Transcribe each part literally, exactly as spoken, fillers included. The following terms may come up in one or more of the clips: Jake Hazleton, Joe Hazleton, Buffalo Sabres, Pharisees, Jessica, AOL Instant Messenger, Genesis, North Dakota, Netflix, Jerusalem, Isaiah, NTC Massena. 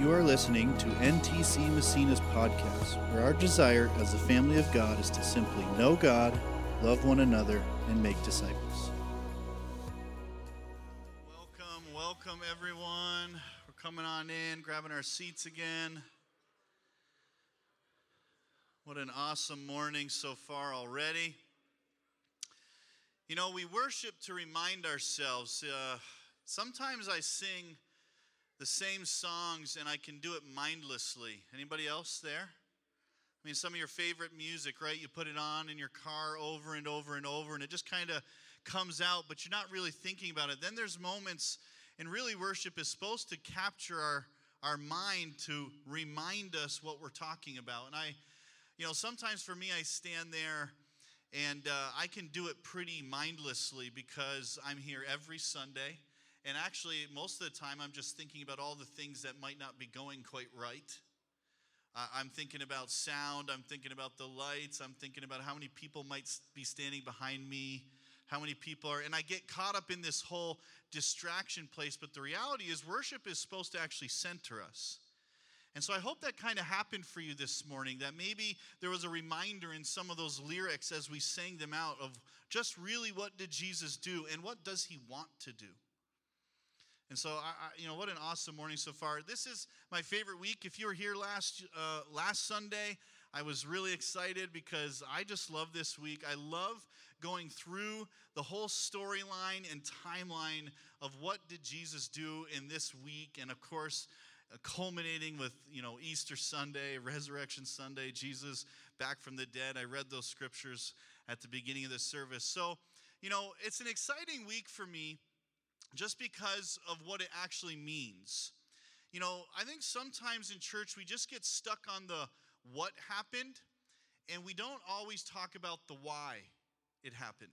You are listening to N T C Massena's podcast, where our desire as the family of God is to simply know God, love one another, and make disciples. Welcome, welcome everyone. We're coming on in, grabbing our seats again. What an awesome morning so far already. You know, we worship to remind ourselves. Uh, sometimes I sing the same songs, and I can do it mindlessly. Anybody else there? I mean, some of your favorite music, right? You put it on in your car over and over and over, and it just kind of comes out, but you're not really thinking about it. Then there's moments, and really worship is supposed to capture our, our mind to remind us what we're talking about. And I, you know, sometimes for me, I stand there, and uh, I can do it pretty mindlessly because I'm here every Sunday. And actually, most of the time, I'm just thinking about all the things that might not be going quite right. Uh, I'm thinking about sound. I'm thinking about the lights. I'm thinking about how many people might be standing behind me, how many people are. And I get caught up in this whole distraction place. But the reality is worship is supposed to actually center us. And so I hope that kind of happened for you this morning, that maybe there was a reminder in some of those lyrics as we sang them out of just really what did Jesus do and what does he want to do? And so, I, you know, what an awesome morning so far. This is my favorite week. If you were here last uh, last Sunday, I was really excited because I just love this week. I love going through the whole storyline and timeline of what did Jesus do in this week. And, of course, uh, culminating with, you know, Easter Sunday, Resurrection Sunday, Jesus back from the dead. I read those scriptures at the beginning of the service. So, you know, it's an exciting week for me. Just because of what it actually means. You know, I think sometimes in church we just get stuck on the what happened, and we don't always talk about the why it happened.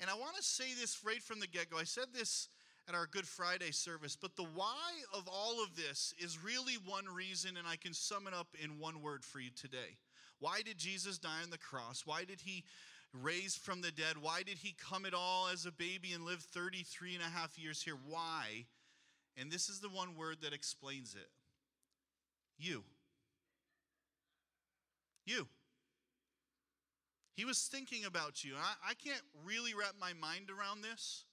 And I want to say this right from the get-go. I said this at our Good Friday service, but the why of all of this is really one reason, and I can sum it up in one word for you today. Why did Jesus die on the cross? Why did he raised from the dead? Why did he come at all as a baby and live thirty-three and a half years here? Why? And this is the one word that explains it. You. You. He was thinking about you. I, I can't really wrap my mind around this,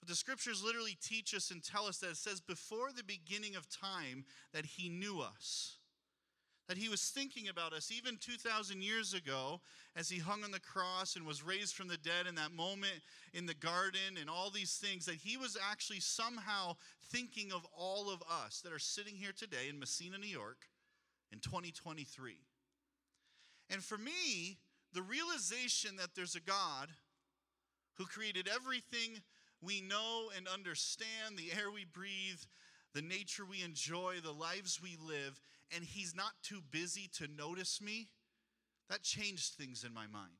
but the scriptures literally teach us and tell us that it says before the beginning of time that he knew us. That he was thinking about us even two thousand years ago as he hung on the cross and was raised from the dead in that moment in the garden and all these things, that he was actually somehow thinking of all of us that are sitting here today in Massena, New York in twenty twenty-three. And for me, the realization that there's a God who created everything we know and understand, the air we breathe, the nature we enjoy, the lives we live, and he's not too busy to notice me, that changed things in my mind.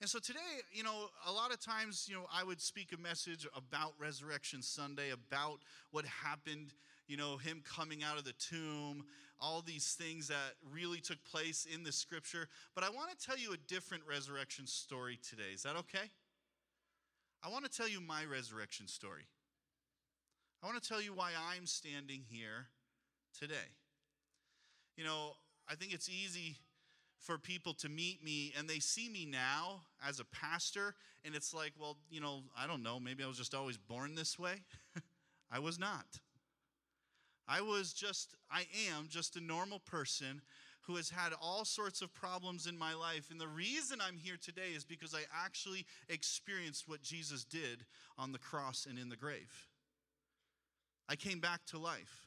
And so today, you know, a lot of times, you know, I would speak a message about Resurrection Sunday, about what happened, you know, him coming out of the tomb, all these things that really took place in the scripture. But I want to tell you a different resurrection story today. Is that okay? I want to tell you my resurrection story. I want to tell you why I'm standing here today. You know, I think it's easy for people to meet me, and they see me now as a pastor, and it's like, well, you know, I don't know, maybe I was just always born this way. I was not. I was just, I am just a normal person who has had all sorts of problems in my life, and the reason I'm here today is because I actually experienced what Jesus did on the cross and in the grave. I came back to life.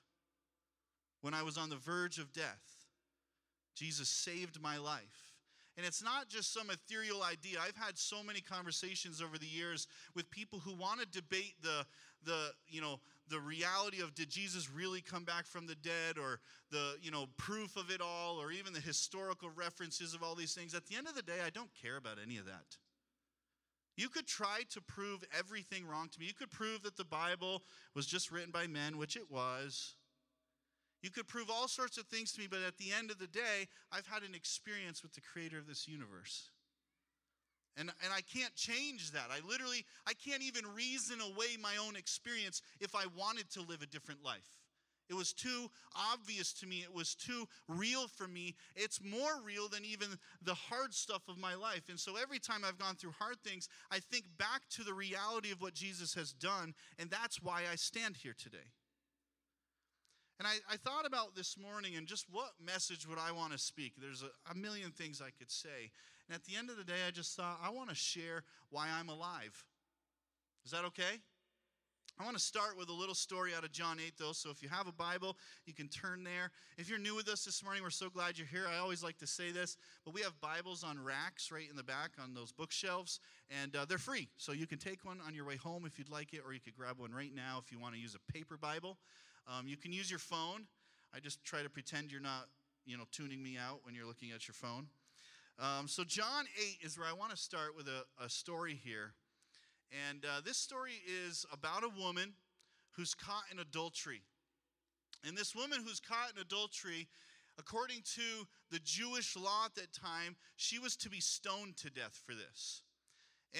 When I was on the verge of death, Jesus saved my life. And it's not just some ethereal idea. I've had so many conversations over the years with people who want to debate the, the, you know, the reality of did Jesus really come back from the dead, or the, you know, proof of it all, or even the historical references of all these things. At the end of the day, I don't care about any of that. You could try to prove everything wrong to me. You could prove that the Bible was just written by men, which it was. You could prove all sorts of things to me, but at the end of the day, I've had an experience with the creator of this universe. And, and I can't change that. I literally, I can't even reason away my own experience if I wanted to live a different life. It was too obvious to me. It was too real for me. It's more real than even the hard stuff of my life. And so every time I've gone through hard things, I think back to the reality of what Jesus has done, and that's why I stand here today. And I, I thought about this morning and just what message would I want to speak? There's a, a million things I could say. And at the end of the day, I just thought, I want to share why I'm alive. Is that okay? I want to start with a little story out of John eight, though, so if you have a Bible, you can turn there. If you're new with us this morning, we're so glad you're here. I always like to say this, but we have Bibles on racks right in the back on those bookshelves, and uh, they're free. So you can take one on your way home if you'd like it, or you could grab one right now if you want to use a paper Bible. Um, you can use your phone. I just try to pretend you're not, you know, tuning me out when you're looking at your phone. Um, so John eight is where I want to start with a, a story here. And uh, this story is about a woman who's caught in adultery. And this woman who's caught in adultery, according to the Jewish law at that time, she was to be stoned to death for this.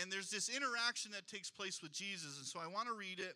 And there's this interaction that takes place with Jesus. And so I want to read it.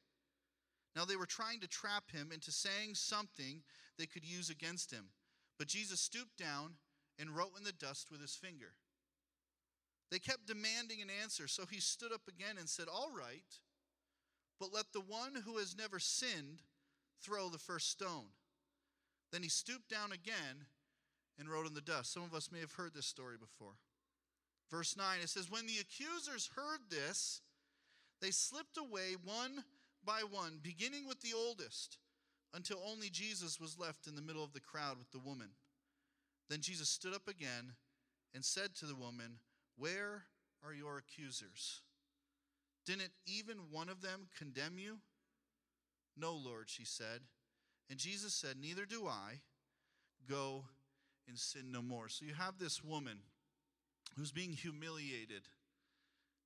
Now they were trying to trap him into saying something they could use against him. But Jesus stooped down and wrote in the dust with his finger. They kept demanding an answer, so he stood up again and said, all right. But let the one who has never sinned throw the first stone. Then he stooped down again and wrote in the dust. Some of us may have heard this story before. Verse nine, it says, when the accusers heard this, they slipped away one by one, beginning with the oldest, until only Jesus was left in the middle of the crowd with the woman. Then Jesus stood up again and said to the woman, where are your accusers? Didn't even one of them condemn you? No, Lord, she said. And Jesus said, neither do I. Go and sin no more. So you have this woman who's being humiliated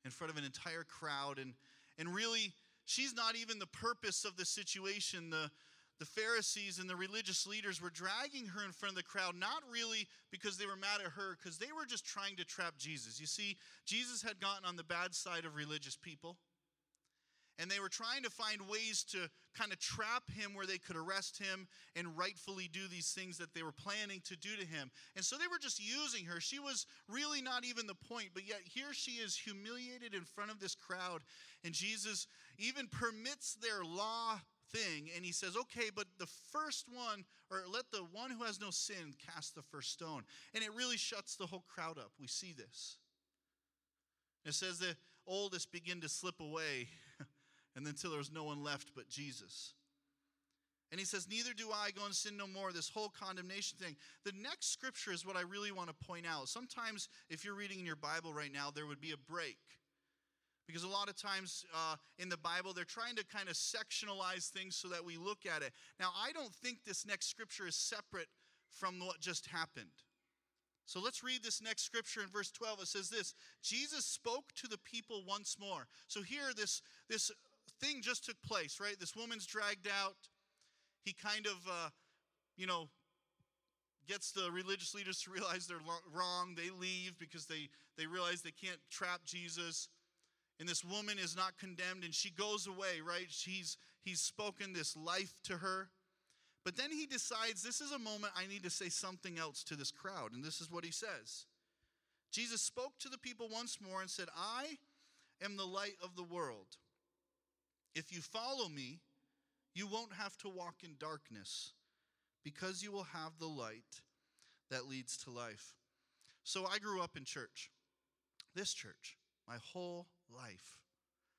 in front of an entire crowd. And, and really, she's not even the purpose of the situation. The, the Pharisees and the religious leaders were dragging her in front of the crowd, not really because they were mad at her, because they were just trying to trap Jesus. You see, Jesus had gotten on the bad side of religious people, and they were trying to find ways to kind of trap him where they could arrest him and rightfully do these things that they were planning to do to him. And so they were just using her. She was really not even the point, but yet here she is humiliated in front of this crowd, and Jesus even permits their law thing, and he says, okay, but the first one, or let the one who has no sin cast the first stone. And it really shuts the whole crowd up. We see this. It says the oldest begin to slip away, and until there was no one left but Jesus. And he says, neither do I, go and sin no more, this whole condemnation thing. The next scripture is what I really want to point out. Sometimes if you're reading in your Bible right now, there would be a break. Because a lot of times uh, in the Bible, they're trying to kind of sectionalize things so that we look at it. Now, I don't think this next scripture is separate from what just happened. So let's read this next scripture in verse twelve. It says this, Jesus spoke to the people once more. So here, this, this thing just took place, right? This woman's dragged out. He kind of, uh, you know, gets the religious leaders to realize they're wrong. They leave because they, they realize they can't trap Jesus. And this woman is not condemned, and she goes away, right? She's, he's spoken this life to her. But then he decides, this is a moment I need to say something else to this crowd. And this is what he says. Jesus spoke to the people once more and said, I am the light of the world. If you follow me, you won't have to walk in darkness, because you will have the light that leads to life. So I grew up in church, this church, my whole life. Life.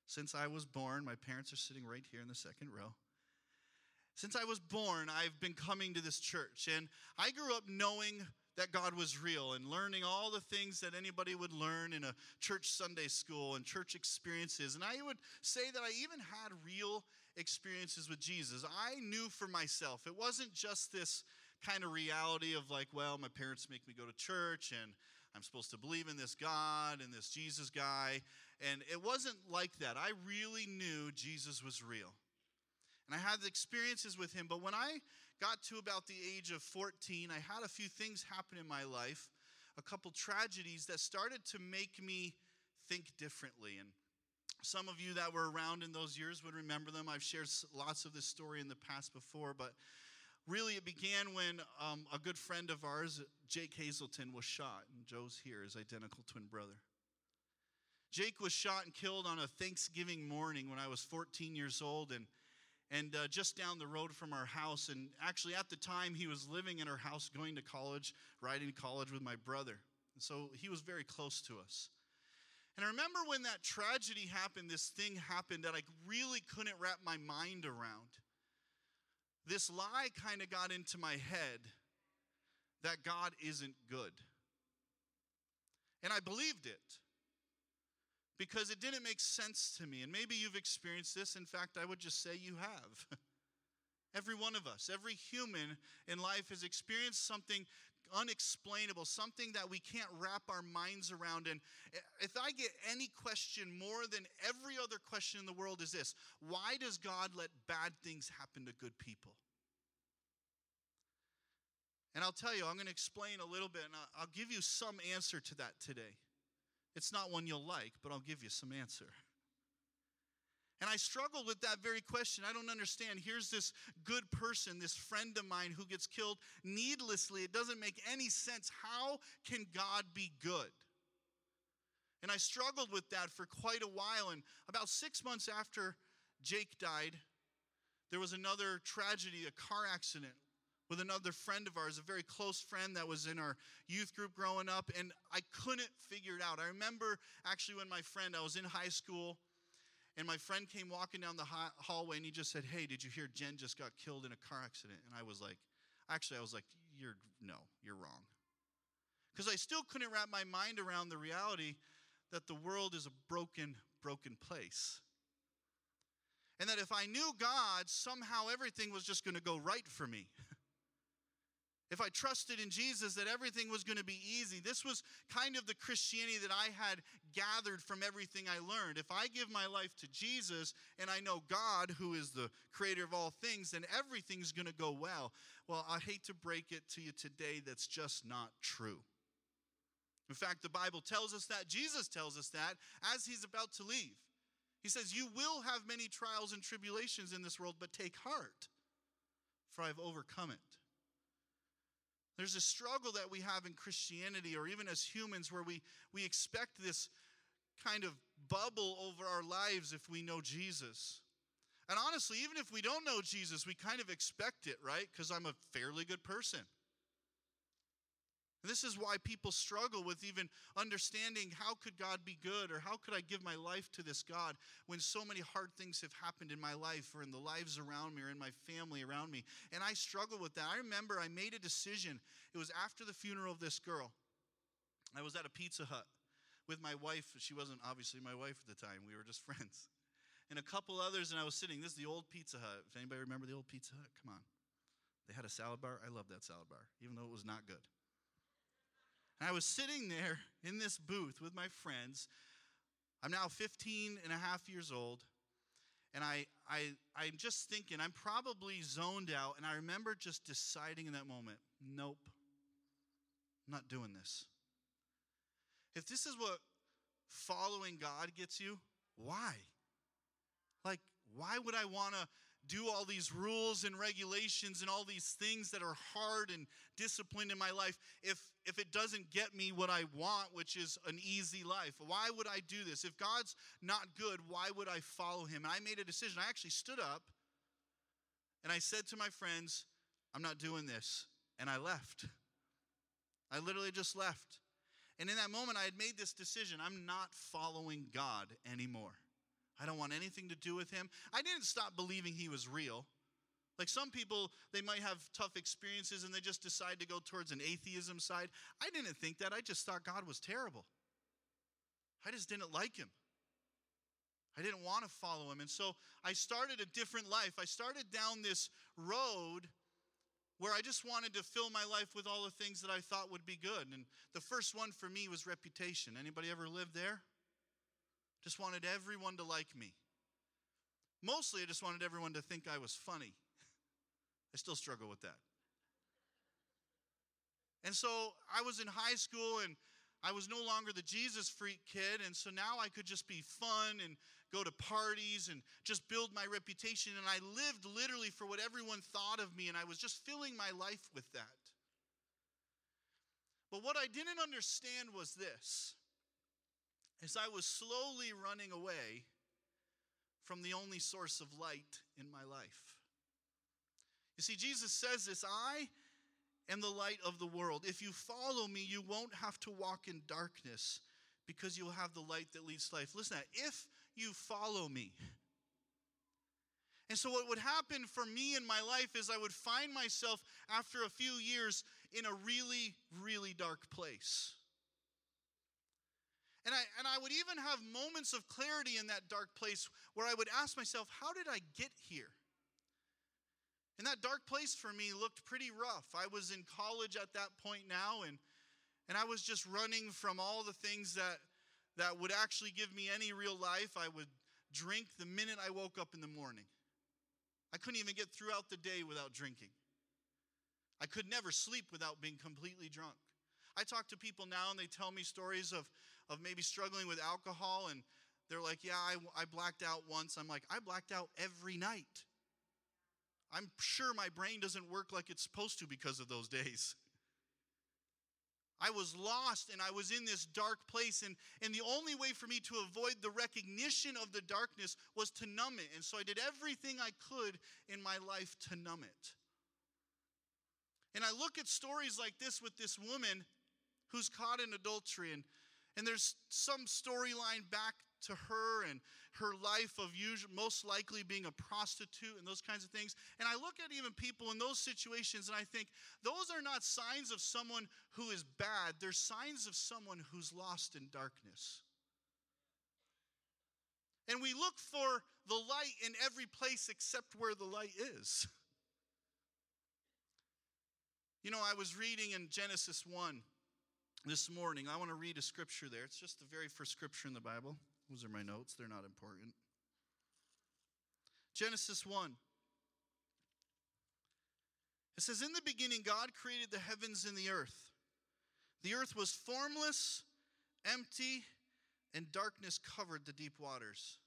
Since I was born, my parents are sitting right here in the second row. Since I was born, I've been coming to this church, and I grew up knowing that God was real and learning all the things that anybody would learn in a church Sunday school and church experiences. And I would say that I even had real experiences with Jesus. I knew for myself. It wasn't just this kind of reality of like, well, my parents make me go to church and I'm supposed to believe in this God and this Jesus guy. And it wasn't like that. I really knew Jesus was real. And I had the experiences with him. But when I got to about the age of fourteen, I had a few things happen in my life, a couple tragedies that started to make me think differently. And some of you that were around in those years would remember them. I've shared lots of this story in the past before, but really it began when um, a good friend of ours, Jake Hazleton, was shot. And Joe's here, his identical twin brother. Jake was shot and killed on a Thanksgiving morning when I was fourteen years old, and And uh, just down the road from our house. And actually at the time he was living in our house, going to college, riding to college with my brother. And so he was very close to us. And I remember when that tragedy happened, this thing happened that I really couldn't wrap my mind around. This lie kind of got into my head that God isn't good. And I believed it, because it didn't make sense to me. And maybe you've experienced this. In fact, I would just say you have. Every one of us, every human in life has experienced something unexplainable, something that we can't wrap our minds around. And if I get any question more than every other question in the world, is this: why does God let bad things happen to good people? And I'll tell you, I'm going to explain a little bit, and I'll give you some answer to that today. It's not one you'll like, but I'll give you some answer. And I struggled with that very question. I don't understand. Here's this good person, this friend of mine who gets killed needlessly. It doesn't make any sense. How can God be good? And I struggled with that for quite a while. And about six months after Jake died, there was another tragedy, a car accident, with another friend of ours, a very close friend that was in our youth group growing up, and I couldn't figure it out. I remember actually when my friend, I was in high school, and my friend came walking down the hallway, and he just said, "Hey, did you hear Jen just got killed in a car accident?" And I was like, actually, I was like, "You're no, you're wrong." Because I still couldn't wrap my mind around the reality that the world is a broken, broken place. And that if I knew God, somehow everything was just going to go right for me. If I trusted in Jesus, that everything was going to be easy. This was kind of the Christianity that I had gathered from everything I learned. If I give my life to Jesus and I know God, who is the creator of all things, then everything's going to go well. Well, I hate to break it to you today, that's just not true. In fact, the Bible tells us that. Jesus tells us that as he's about to leave. He says, "You will have many trials and tribulations in this world, but take heart, for I've overcome it." There's a struggle that we have in Christianity, or even as humans, where we, we expect this kind of bubble over our lives if we know Jesus. And honestly, even if we don't know Jesus, we kind of expect it, right? Because I'm a fairly good person. And this is why people struggle with even understanding how could God be good, or how could I give my life to this God when so many hard things have happened in my life, or in the lives around me, or in my family around me. And I struggle with that. I remember I made a decision. It was after the funeral of this girl. I was at a Pizza Hut with my wife. She wasn't obviously my wife at the time. We were just friends. And a couple others, and I was sitting. This is the old Pizza Hut. If anybody remember the old Pizza Hut, come on. They had a salad bar. I loved that salad bar, even though it was not good. And I was sitting there in this booth with my friends. I'm now fifteen and a half years old. And I, I, I'm just thinking, I'm probably zoned out. And I remember just deciding in that moment, nope, I'm not doing this. If this is what following God gets you, why? Like, why would I want to do all these rules and regulations and all these things that are hard and disciplined in my life if, if it doesn't get me what I want, which is an easy life? Why would I do this? If God's not good, why would I follow him? And I made a decision. I actually stood up and I said to my friends, "I'm not doing this." And I left. I literally just left. And in that moment, I had made this decision. I'm not following God anymore. I don't want anything to do with him. I didn't stop believing he was real. Like some people, they might have tough experiences and they just decide to go towards an atheism side. I didn't think that. I just thought God was terrible. I just didn't like him. I didn't want to follow him. And so I started a different life. I started down this road where I just wanted to fill my life with all the things that I thought would be good. And the first one for me was reputation. Anybody ever lived there? Just wanted everyone to like me. Mostly I just wanted everyone to think I was funny. I still struggle with that. And so I was in high school and I was no longer the Jesus freak kid, and so now I could just be fun and go to parties and just build my reputation, and I lived literally for what everyone thought of me, and I was just filling my life with that. But what I didn't understand was this, as I was slowly running away from the only source of light in my life. You see, Jesus says this, I and the light of the world. If you follow me, you won't have to walk in darkness because you'll have the light that leads to life. Listen to that. If you follow me. And so what would happen for me in my life is I would find myself after a few years in a really, really dark place. And I, and I would even have moments of clarity in that dark place where I would ask myself, how did I get here? And that dark place for me looked pretty rough. I was in college at that point now, and, and I was just running from all the things that, that would actually give me any real life. I would drink the minute I woke up in the morning. I couldn't even get throughout the day without drinking. I could never sleep without being completely drunk. I talk to people now, and they tell me stories of, of maybe struggling with alcohol, and they're like, yeah, I, I blacked out once. I'm like, I blacked out every night. I'm sure my brain doesn't work like it's supposed to because of those days. I was lost and I was in this dark place, and, and the only way for me to avoid the recognition of the darkness was to numb it. And so I did everything I could in my life to numb it. And I look at stories like this with this woman who's caught in adultery, and, and there's some storyline back to her and her life of usually, most likely being a prostitute and those kinds of things. And I look at even people in those situations and I think, those are not signs of someone who is bad. They're signs of someone who's lost in darkness. And we look for the light in every place except where the light is. You know, I was reading in Genesis one this morning. I want to read a scripture there. It's just the very first scripture in the Bible. Those are my notes. They're not important. Genesis one. It says, in the beginning, God created the heavens and the earth. The earth was formless, empty, and darkness covered the deep waters.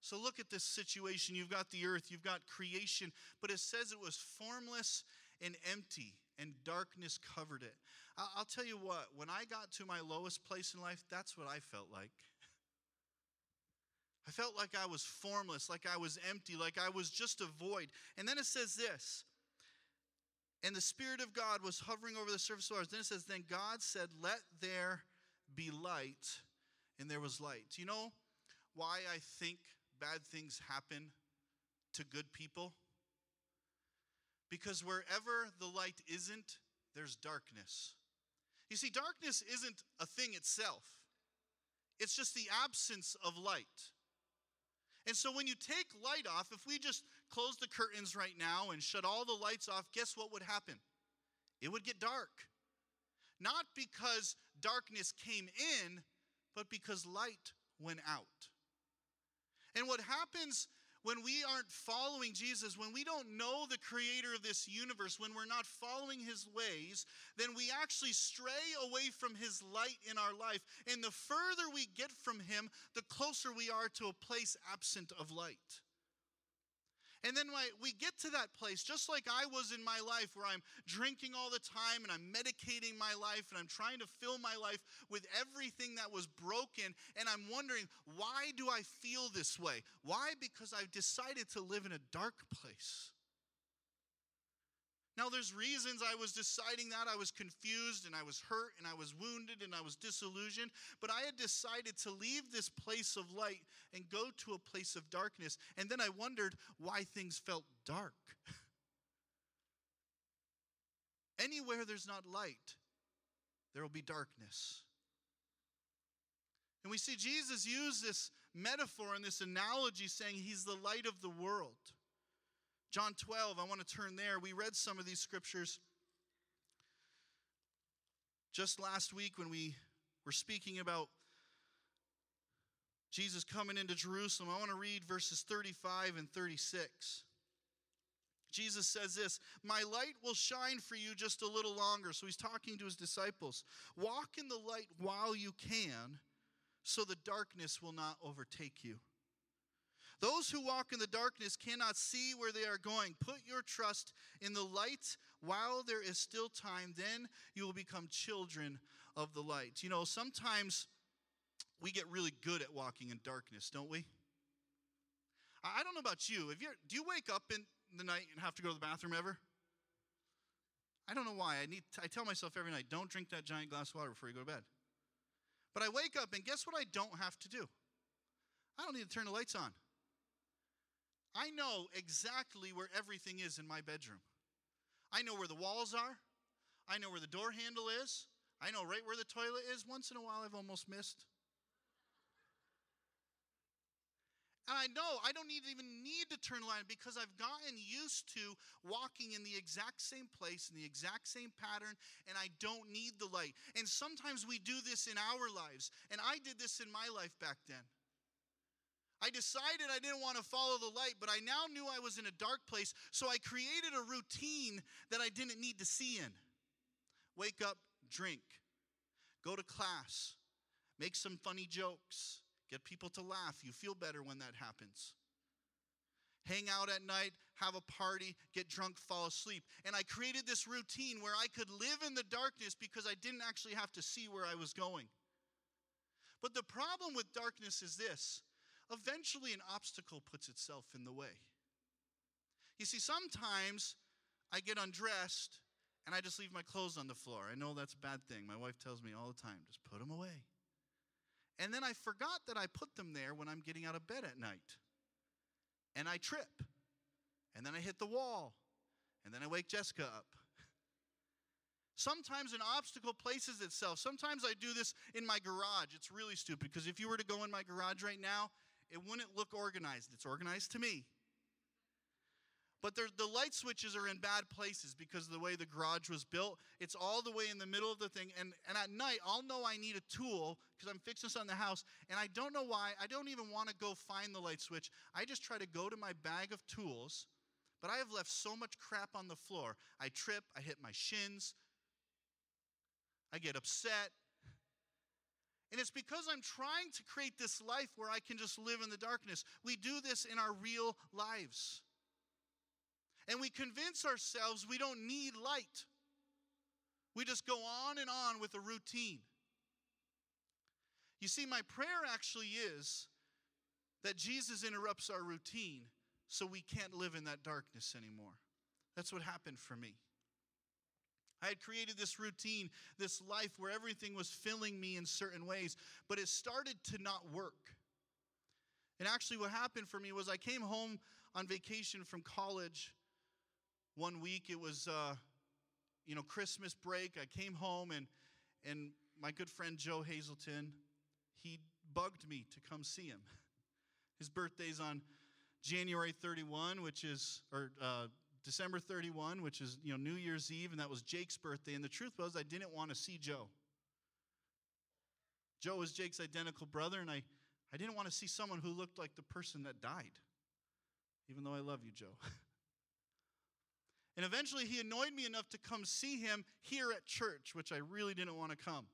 So look at this situation. You've got the earth. You've got creation. But it says it was formless and empty, and darkness covered it. I'll tell you what. When I got to my lowest place in life, that's what I felt like. I felt like I was formless, like I was empty, like I was just a void. And then it says this, and the Spirit of God was hovering over the surface of the waters. Then it says, then God said, let there be light, and there was light. Do you know why I think bad things happen to good people? Because wherever the light isn't, there's darkness. You see, darkness isn't a thing itself. It's just the absence of light. And so when you take light off, if we just close the curtains right now and shut all the lights off, guess what would happen? It would get dark. Not because darkness came in, but because light went out. And what happens when we aren't following Jesus, when we don't know the creator of this universe, when we're not following his ways, then we actually stray away from his light in our life. And the further we get from him, the closer we are to a place absent of light. And then we get to that place, just like I was in my life, where I'm drinking all the time and I'm medicating my life and I'm trying to fill my life with everything that was broken. And I'm wondering, why do I feel this way? Why? Because I've decided to live in a dark place. Now, there's reasons I was deciding that. I was confused and I was hurt and I was wounded and I was disillusioned. But I had decided to leave this place of light and go to a place of darkness. And then I wondered why things felt dark. Anywhere there's not light, there will be darkness. And we see Jesus use this metaphor and this analogy saying he's the light of the world. John twelve, I want to turn there. We read some of these scriptures just last week when we were speaking about Jesus coming into Jerusalem. I want to read verses thirty-five and thirty-six. Jesus says this, "My light will shine for you just a little longer." So he's talking to his disciples. "Walk in the light while you can, so the darkness will not overtake you. Those who walk in the darkness cannot see where they are going. Put your trust in the light while there is still time. Then you will become children of the light." You know, sometimes we get really good at walking in darkness, don't we? I don't know about you. If you're, do you wake up in the night and have to go to the bathroom ever? I don't know why. I need. I tell myself every night, don't drink that giant glass of water before you go to bed. But I wake up and guess what I don't have to do? I don't need to turn the lights on. I know exactly where everything is in my bedroom. I know where the walls are. I know where the door handle is. I know right where the toilet is. Once in a while, I've almost missed. And I know I don't need, even need to turn light because I've gotten used to walking in the exact same place, in the exact same pattern, and I don't need the light. And sometimes we do this in our lives. And I did this in my life back then. I decided I didn't want to follow the light, but I now knew I was in a dark place, so I created a routine that I didn't need to see in. Wake up, drink, go to class, make some funny jokes, get people to laugh. You feel better when that happens. Hang out at night, have a party, get drunk, fall asleep. And I created this routine where I could live in the darkness because I didn't actually have to see where I was going. But the problem with darkness is this. Eventually, an obstacle puts itself in the way. You see, sometimes I get undressed and I just leave my clothes on the floor. I know that's a bad thing. My wife tells me all the time, just put them away. And then I forgot that I put them there when I'm getting out of bed at night. And I trip. And then I hit the wall. And then I wake Jessica up. Sometimes an obstacle places itself. Sometimes I do this in my garage. It's really stupid because if you were to go in my garage right now, it wouldn't look organized. It's organized to me. But there, the light switches are in bad places because of the way the garage was built. It's all the way in the middle of the thing. And, and at night, I'll know I need a tool because I'm fixing something in the house. And I don't know why. I don't even want to go find the light switch. I just try to go to my bag of tools. But I have left so much crap on the floor. I trip. I hit my shins. I get upset. And it's because I'm trying to create this life where I can just live in the darkness. We do this in our real lives. And we convince ourselves we don't need light. We just go on and on with a routine. You see, my prayer actually is that Jesus interrupts our routine so we can't live in that darkness anymore. That's what happened for me. I had created this routine, this life where everything was filling me in certain ways, but it started to not work. And actually what happened for me was I came home on vacation from college one week. It was, uh, you know, Christmas break. I came home and, and my good friend Joe Hazleton, he bugged me to come see him. His birthday's on January thirty-first, which is, or, uh, December thirty-first, which is, you know, New Year's Eve, and that was Jake's birthday. And the truth was, I didn't want to see Joe. Joe was Jake's identical brother, and I, I didn't want to see someone who looked like the person that died, even though I love you, Joe. And eventually, he annoyed me enough to come see him here at church, which I really didn't want to come.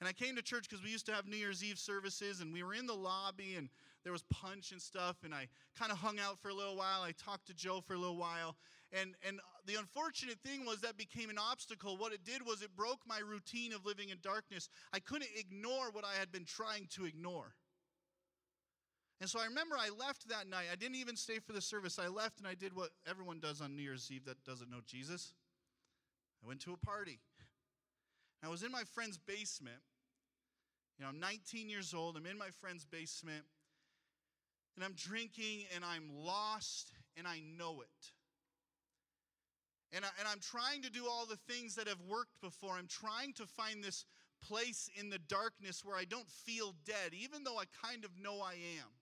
And I came to church because we used to have New Year's Eve services, and we were in the lobby, and there was punch and stuff, and I kind of hung out for a little while. I talked to Joe for a little while, and, and the unfortunate thing was that became an obstacle. What it did was it broke my routine of living in darkness. I couldn't ignore what I had been trying to ignore. And so I remember I left that night. I didn't even stay for the service. I left, and I did what everyone does on New Year's Eve that doesn't know Jesus. I went to a party. I was in my friend's basement. You know, I'm nineteen years old, I'm in my friend's basement, and I'm drinking, and I'm lost, and I know it. And, I, and I'm trying to do all the things that have worked before. I'm trying to find this place in the darkness where I don't feel dead, even though I kind of know I am.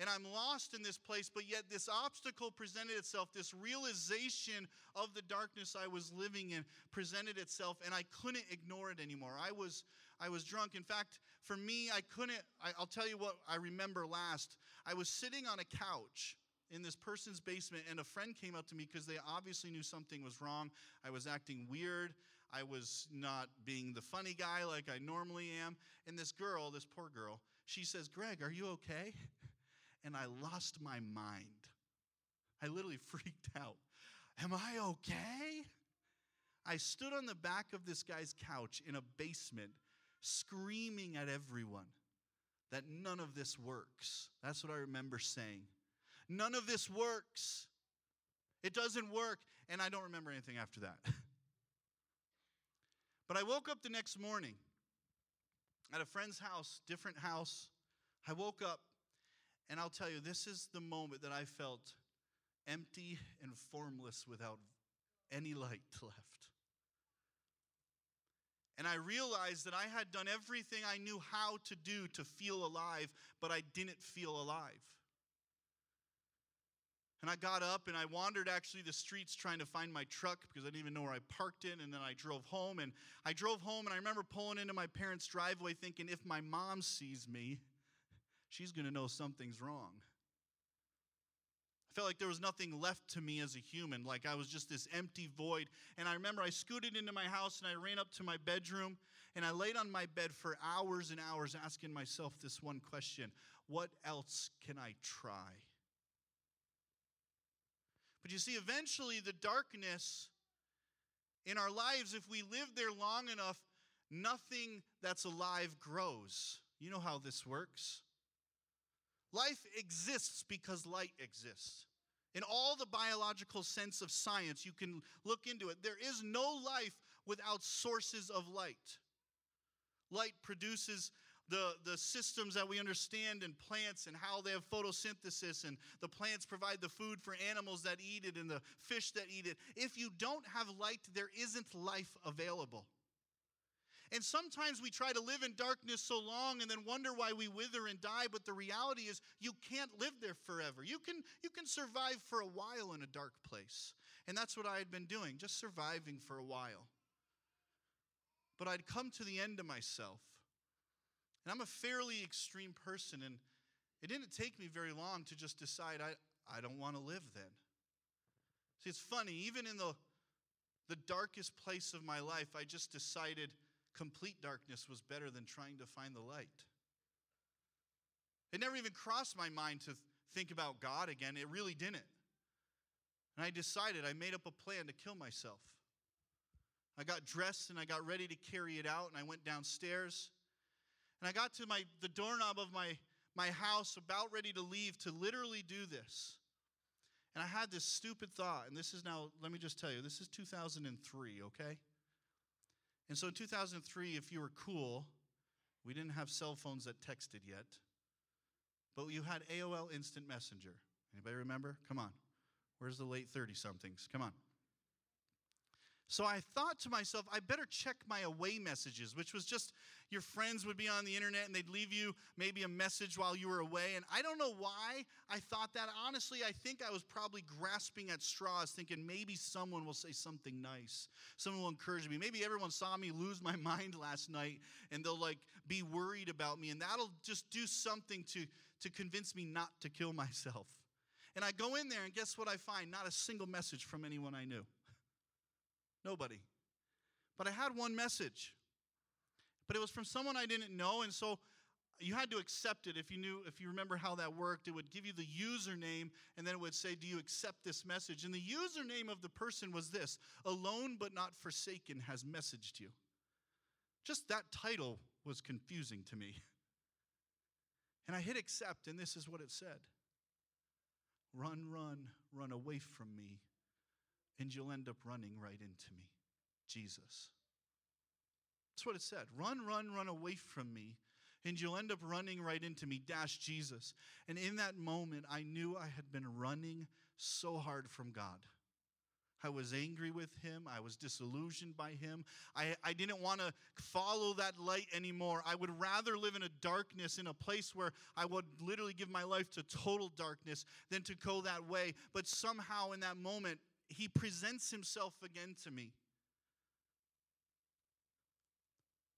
and I'm lost in this place, but yet this obstacle presented itself, this realization of the darkness I was living in presented itself, and I couldn't ignore it anymore. I was I was drunk. In fact, for me, I couldn't, I, I'll tell you what I remember last. I was sitting on a couch in this person's basement, and a friend came up to me because they obviously knew something was wrong. I was acting weird. I was not being the funny guy like I normally am. And this girl, this poor girl, she says, "Greg, are you okay?" And I lost my mind. I literally freaked out. Am I okay? I stood on the back of this guy's couch in a basement, screaming at everyone that none of this works. That's what I remember saying. None of this works. It doesn't work. And I don't remember anything after that. But I woke up the next morning at a friend's house, different house. I woke up, and I'll tell you, this is the moment that I felt empty and formless without any light left. And I realized that I had done everything I knew how to do to feel alive, but I didn't feel alive. And I got up and I wandered actually the streets trying to find my truck because I didn't even know where I parked it. And then I drove home and I drove home and I remember pulling into my parents' driveway thinking, if my mom sees me, she's going to know something's wrong. I felt like there was nothing left to me as a human, like I was just this empty void. And I remember I scooted into my house and I ran up to my bedroom and I laid on my bed for hours and hours asking myself this one question: what else can I try? But you see, eventually the darkness in our lives, if we live there long enough, nothing that's alive grows. You know how this works. Life exists because light exists. In all the biological sense of science, you can look into it. There is no life without sources of light. Light produces The, the systems that we understand in plants and how they have photosynthesis, and the plants provide the food for animals that eat it and the fish that eat it. If you don't have light, there isn't life available. And sometimes we try to live in darkness so long and then wonder why we wither and die, but the reality is you can't live there forever. You can, you can survive for a while in a dark place. And that's what I had been doing, just surviving for a while. But I'd come to the end of myself. And I'm a fairly extreme person, and it didn't take me very long to just decide I, I don't want to live then. See, it's funny, even in the, the darkest place of my life, I just decided complete darkness was better than trying to find the light. It never even crossed my mind to think about God again. It really didn't. And I decided, I made up a plan to kill myself. I got dressed, and I got ready to carry it out, and I went downstairs. And I got to my the doorknob of my, my house, about ready to leave, to literally do this. And I had this stupid thought, and this is now, let me just tell you, this is two thousand three, okay? And so in two thousand three, if you were cool, we didn't have cell phones that texted yet, but you had A O L Instant Messenger. Anybody remember? Come on. Where's the late thirty-somethings? Come on. So I thought to myself, I better check my away messages, which was just your friends would be on the internet and they'd leave you maybe a message while you were away. And I don't know why I thought that. Honestly, I think I was probably grasping at straws, thinking maybe someone will say something nice. Someone will encourage me. Maybe everyone saw me lose my mind last night and they'll like be worried about me. And that'll just do something to, to convince me not to kill myself. And I go in there and guess what I find? Not a single message from anyone I knew. Nobody. But I had one message. But it was from someone I didn't know, and so you had to accept it. If you knew, if you remember how that worked, it would give you the username, and then it would say, do you accept this message? And the username of the person was this: alone but not forsaken has messaged you. Just that title was confusing to me. And I hit accept, and this is what it said: run, run, run away from me, and you'll end up running right into me, Jesus. That's what it said. Run, run, run away from me, and you'll end up running right into me, dash Jesus. And in that moment, I knew I had been running so hard from God. I was angry with him. I was disillusioned by him. I, I didn't want to follow that light anymore. I would rather live in a darkness, in a place where I would literally give my life to total darkness than to go that way. But somehow in that moment, he presents himself again to me.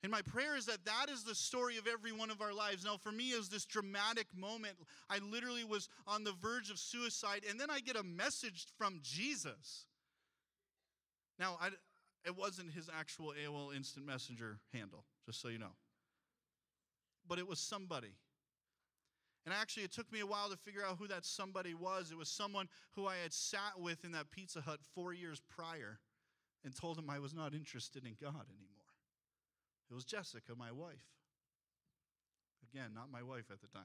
And my prayer is that that is the story of every one of our lives. Now, for me, it was this dramatic moment. I literally was on the verge of suicide, and then I get a message from Jesus. Now, I, it wasn't his actual A O L Instant Messenger handle, just so you know. But it was somebody. And actually, it took me a while to figure out who that somebody was. It was someone who I had sat with in that Pizza Hut four years prior and told him I was not interested in God anymore. It was Jessica, my wife. Again, not my wife at the time.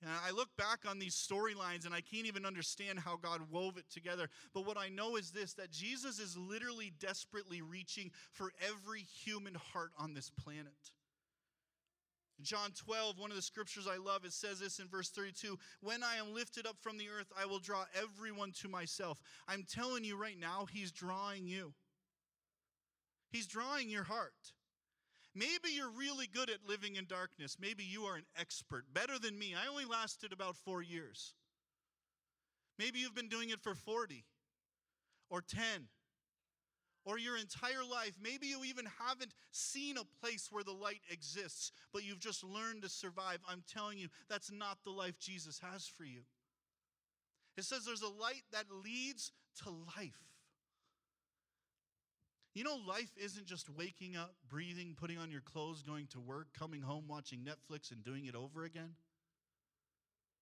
And I look back on these storylines and I can't even understand how God wove it together. But what I know is this, that Jesus is literally desperately reaching for every human heart on this planet. John twelve, one of the scriptures I love, it says this in verse thirty-two, "When I am lifted up from the earth, I will draw everyone to myself." I'm telling you right now, he's drawing you. He's drawing your heart. Maybe you're really good at living in darkness. Maybe you are an expert, better than me. I only lasted about four years. Maybe you've been doing it for forty or ten or your entire life. Maybe you even haven't seen a place where the light exists, but you've just learned to survive. I'm telling you, that's not the life Jesus has for you. It says there's a light that leads to life. You know, life isn't just waking up, breathing, putting on your clothes, going to work, coming home, watching Netflix, and doing it over again.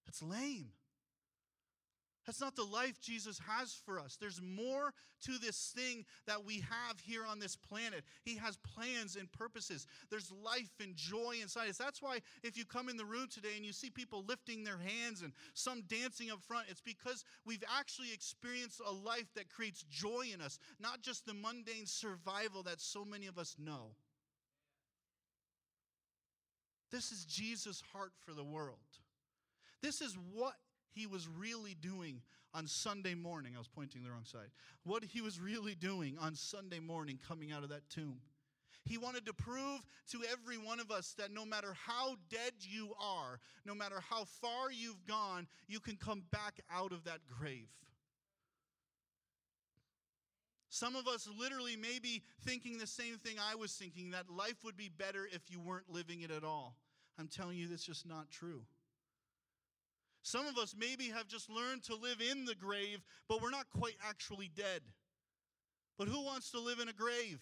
That's lame. That's not the life Jesus has for us. There's more to this thing that we have here on this planet. He has plans and purposes. There's life and joy inside us. That's why if you come in the room today and you see people lifting their hands and some dancing up front, it's because we've actually experienced a life that creates joy in us, not just the mundane survival that so many of us know. This is Jesus' heart for the world. This is what he was really doing on Sunday morning. I was pointing the wrong side. What he was really doing on Sunday morning coming out of that tomb. He wanted to prove to every one of us that no matter how dead you are, no matter how far you've gone, you can come back out of that grave. Some of us literally may be thinking the same thing I was thinking, that life would be better if you weren't living it at all. I'm telling you, that's just not true. Some of us maybe have just learned to live in the grave, but we're not quite actually dead. But who wants to live in a grave?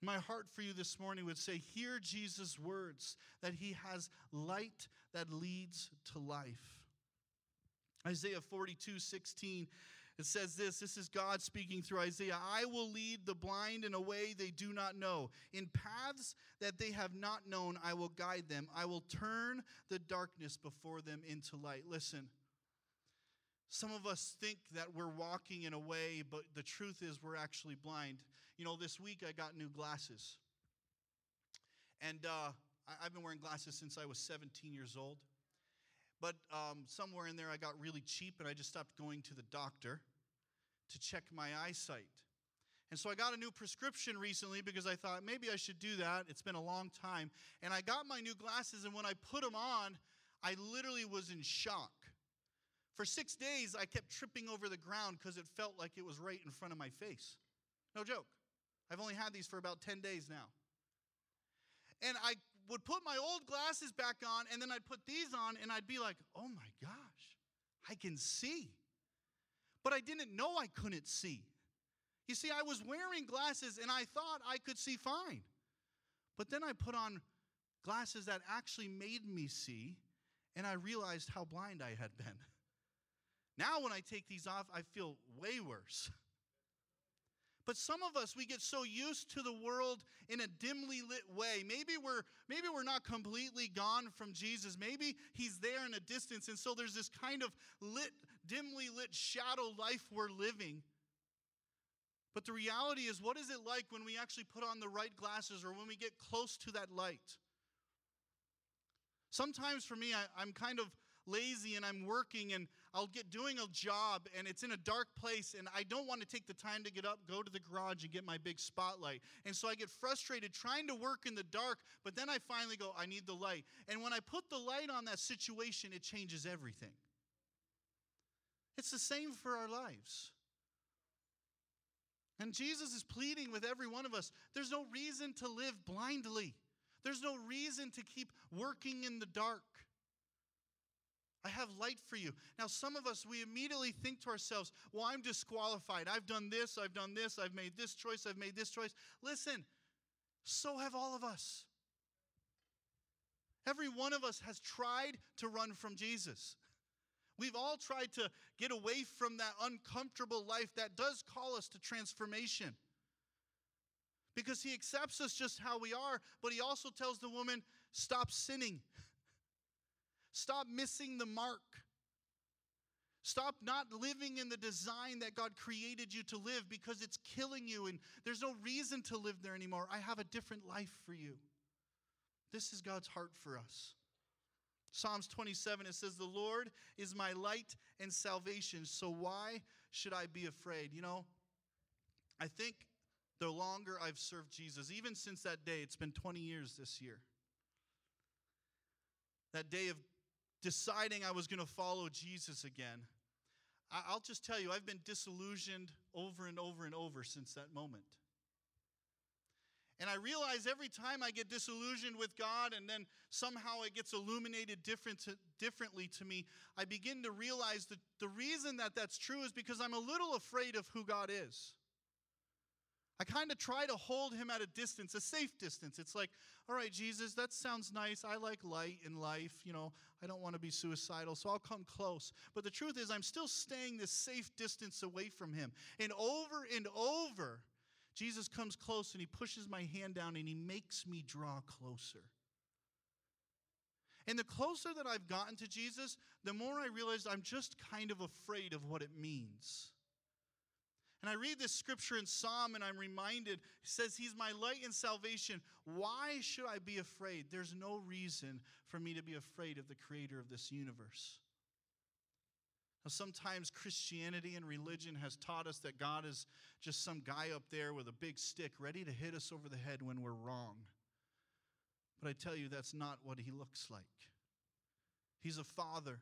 My heart for you this morning would say, hear Jesus' words, that he has light that leads to life. Isaiah forty-two sixteen, it says this, this is God speaking through Isaiah, "I will lead the blind in a way they do not know. In paths that they have not known, I will guide them. I will turn the darkness before them into light." Listen, some of us think that we're walking in a way, but the truth is we're actually blind. You know, this week I got new glasses. And uh, I've been wearing glasses since I was seventeen years old. But um, somewhere in there, I got really cheap, and I just stopped going to the doctor to check my eyesight. And so I got a new prescription recently because I thought maybe I should do that. It's been a long time. And I got my new glasses, and when I put them on, I literally was in shock. For six days, I kept tripping over the ground because it felt like it was right in front of my face. No joke. I've only had these for about ten days now. And I would put my old glasses back on, and then I'd put these on, and I'd be like, oh my gosh, I can see. But I didn't know I couldn't see. You see, I was wearing glasses, and I thought I could see fine. But then I put on glasses that actually made me see, and I realized how blind I had been. Now when I take these off, I feel way worse. But some of us, we get so used to the world in a dimly lit way. Maybe we're maybe we're not completely gone from Jesus. Maybe he's there in a distance. And so there's this kind of lit, dimly lit shadow life we're living. But the reality is, what is it like when we actually put on the right glasses or when we get close to that light? Sometimes for me, I, I'm kind of lazy and I'm working and I'll get doing a job and it's in a dark place and I don't want to take the time to get up, go to the garage and get my big spotlight. And so I get frustrated trying to work in the dark, but then I finally go, I need the light. And when I put the light on that situation, it changes everything. It's the same for our lives. And Jesus is pleading with every one of us. There's no reason to live blindly. There's no reason to keep working in the dark. I have light for you. Now, some of us, we immediately think to ourselves, well, I'm disqualified. I've done this, I've done this, I've made this choice, I've made this choice. Listen, so have all of us. Every one of us has tried to run from Jesus. We've all tried to get away from that uncomfortable life that does call us to transformation. Because he accepts us just how we are, but he also tells the woman, stop sinning. Stop missing the mark. Stop not living in the design that God created you to live because it's killing you and there's no reason to live there anymore. I have a different life for you. This is God's heart for us. Psalms twenty-seven, it says, the Lord is my light and salvation, so why should I be afraid? You know, I think the longer I've served Jesus, even since that day, it's been twenty years this year. That day of deciding I was going to follow Jesus again. I'll just tell you, I've been disillusioned over and over and over since that moment. And I realize every time I get disillusioned with God and then somehow it gets illuminated different to, differently to me, I begin to realize that the reason that that's true is because I'm a little afraid of who God is. I kind of try to hold him at a distance, a safe distance. It's like, all right, Jesus, that sounds nice. I like light in life. You know, I don't want to be suicidal, so I'll come close. But the truth is I'm still staying this safe distance away from him. And over and over, Jesus comes close and he pushes my hand down and he makes me draw closer. And the closer that I've gotten to Jesus, the more I realize I'm just kind of afraid of what it means. And I read this scripture in Psalm and I'm reminded, it says, he's my light and salvation. Why should I be afraid? There's no reason for me to be afraid of the creator of this universe. Now, sometimes Christianity and religion has taught us that God is just some guy up there with a big stick ready to hit us over the head when we're wrong. But I tell you, that's not what he looks like. He's a father.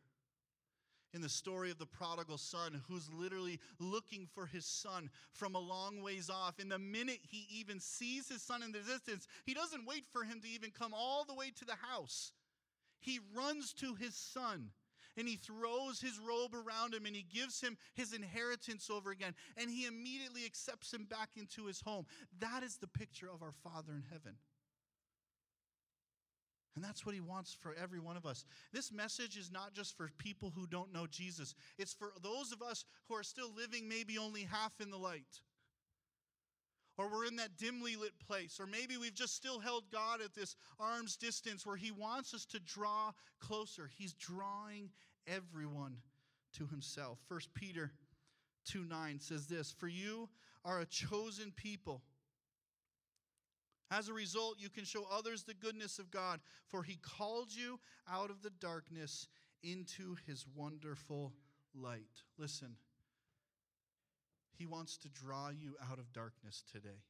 In the story of the prodigal son, who's literally looking for his son from a long ways off. And the minute he even sees his son in the distance, he doesn't wait for him to even come all the way to the house. He runs to his son. And he throws his robe around him and he gives him his inheritance over again. And he immediately accepts him back into his home. That is the picture of our Father in heaven. And that's what he wants for every one of us. This message is not just for people who don't know Jesus. It's for those of us who are still living maybe only half in the light. Or we're in that dimly lit place. Or maybe we've just still held God at this arm's distance where he wants us to draw closer. He's drawing everyone to himself. First Peter two nine says this, for you are a chosen people. As a result, you can show others the goodness of God, for he called you out of the darkness into his wonderful light. Listen. He wants to draw you out of darkness today.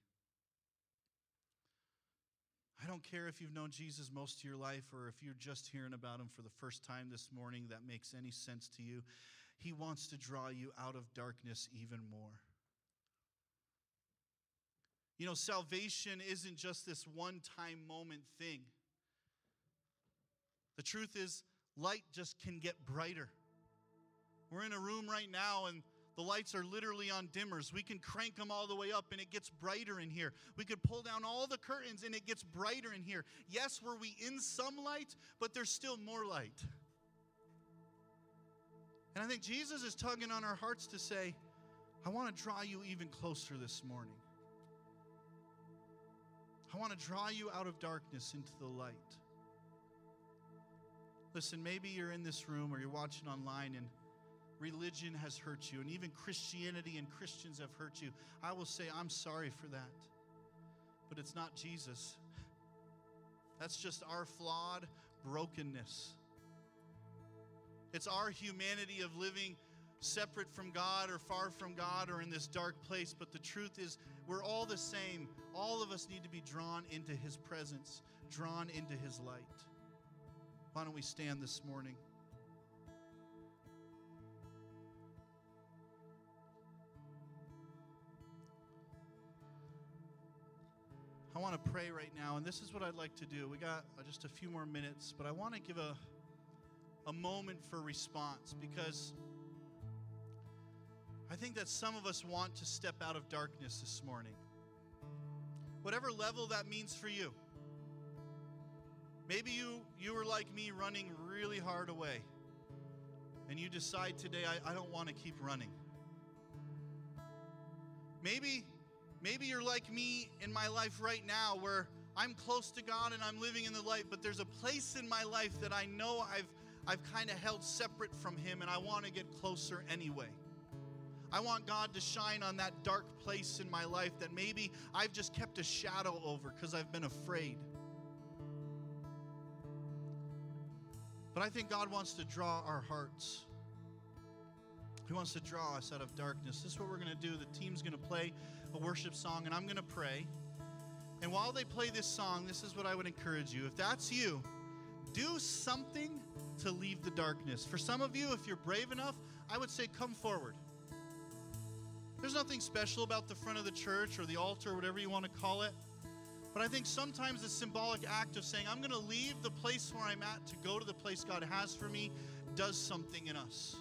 I don't care if you've known Jesus most of your life or if you're just hearing about him for the first time this morning, that makes any sense to you. He wants to draw you out of darkness even more. You know, salvation isn't just this one-time moment thing. The truth is, light just can get brighter. We're in a room right now and the lights are literally on dimmers. We can crank them all the way up and it gets brighter in here. We could pull down all the curtains and it gets brighter in here. Yes, were we in some light, but there's still more light. And I think Jesus is tugging on our hearts to say, I want to draw you even closer this morning. I want to draw you out of darkness into the light. Listen, maybe you're in this room or you're watching online and religion has hurt you, and even Christianity and Christians have hurt you. I will say, I'm sorry for that. But it's not Jesus. That's just our flawed brokenness. It's our humanity of living separate from God or far from God or in this dark place. But the truth is, we're all the same. All of us need to be drawn into His presence, drawn into His light. Why don't we stand this morning? I want to pray right now, and this is what I'd like to do. We got just a few more minutes, but I want to give a a moment for response, because I think that some of us want to step out of darkness this morning. Whatever level that means for you. Maybe you, you were like me, running really hard away, and you decide today, I, I don't want to keep running. Maybe... Maybe you're like me in my life right now, where I'm close to God and I'm living in the light, but there's a place in my life that I know I've I've kind of held separate from Him, and I want to get closer anyway. I want God to shine on that dark place in my life that maybe I've just kept a shadow over because I've been afraid. But I think God wants to draw our hearts. He wants to draw us out of darkness. This is what we're going to do. The team's going to play a worship song, and I'm going to pray. And while they play this song, this is what I would encourage you. If that's you, do something to leave the darkness. For some of you, if you're brave enough, I would say come forward. There's nothing special about the front of the church or the altar or whatever you want to call it. But I think sometimes the symbolic act of saying, I'm going to leave the place where I'm at to go to the place God has for me, does something in us.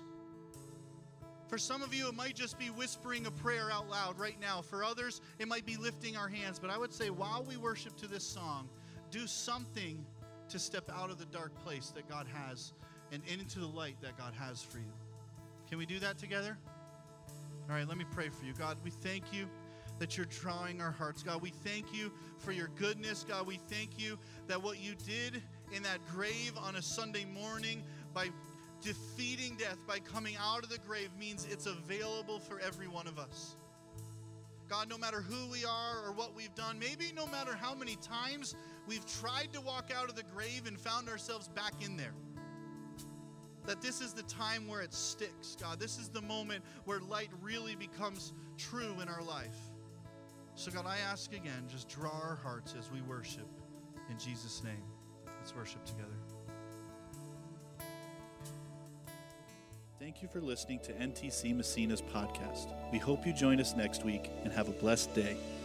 For some of you, it might just be whispering a prayer out loud right now. For others, it might be lifting our hands. But I would say, while we worship to this song, do something to step out of the dark place that God has and into the light that God has for you. Can we do that together? All right, let me pray for you. God, we thank you that you're drawing our hearts. God, we thank you for your goodness. God, we thank you that what you did in that grave on a Sunday morning by defeating death, by coming out of the grave, means it's available for every one of us. God, no matter who we are or what we've done, maybe no matter how many times we've tried to walk out of the grave and found ourselves back in there, that this is the time where it sticks, God. This is the moment where light really becomes true in our life. So God, I ask again, just draw our hearts as we worship. In Jesus' name, let's worship together. Thank you for listening to N T C Massena's podcast. We hope you join us next week and have a blessed day.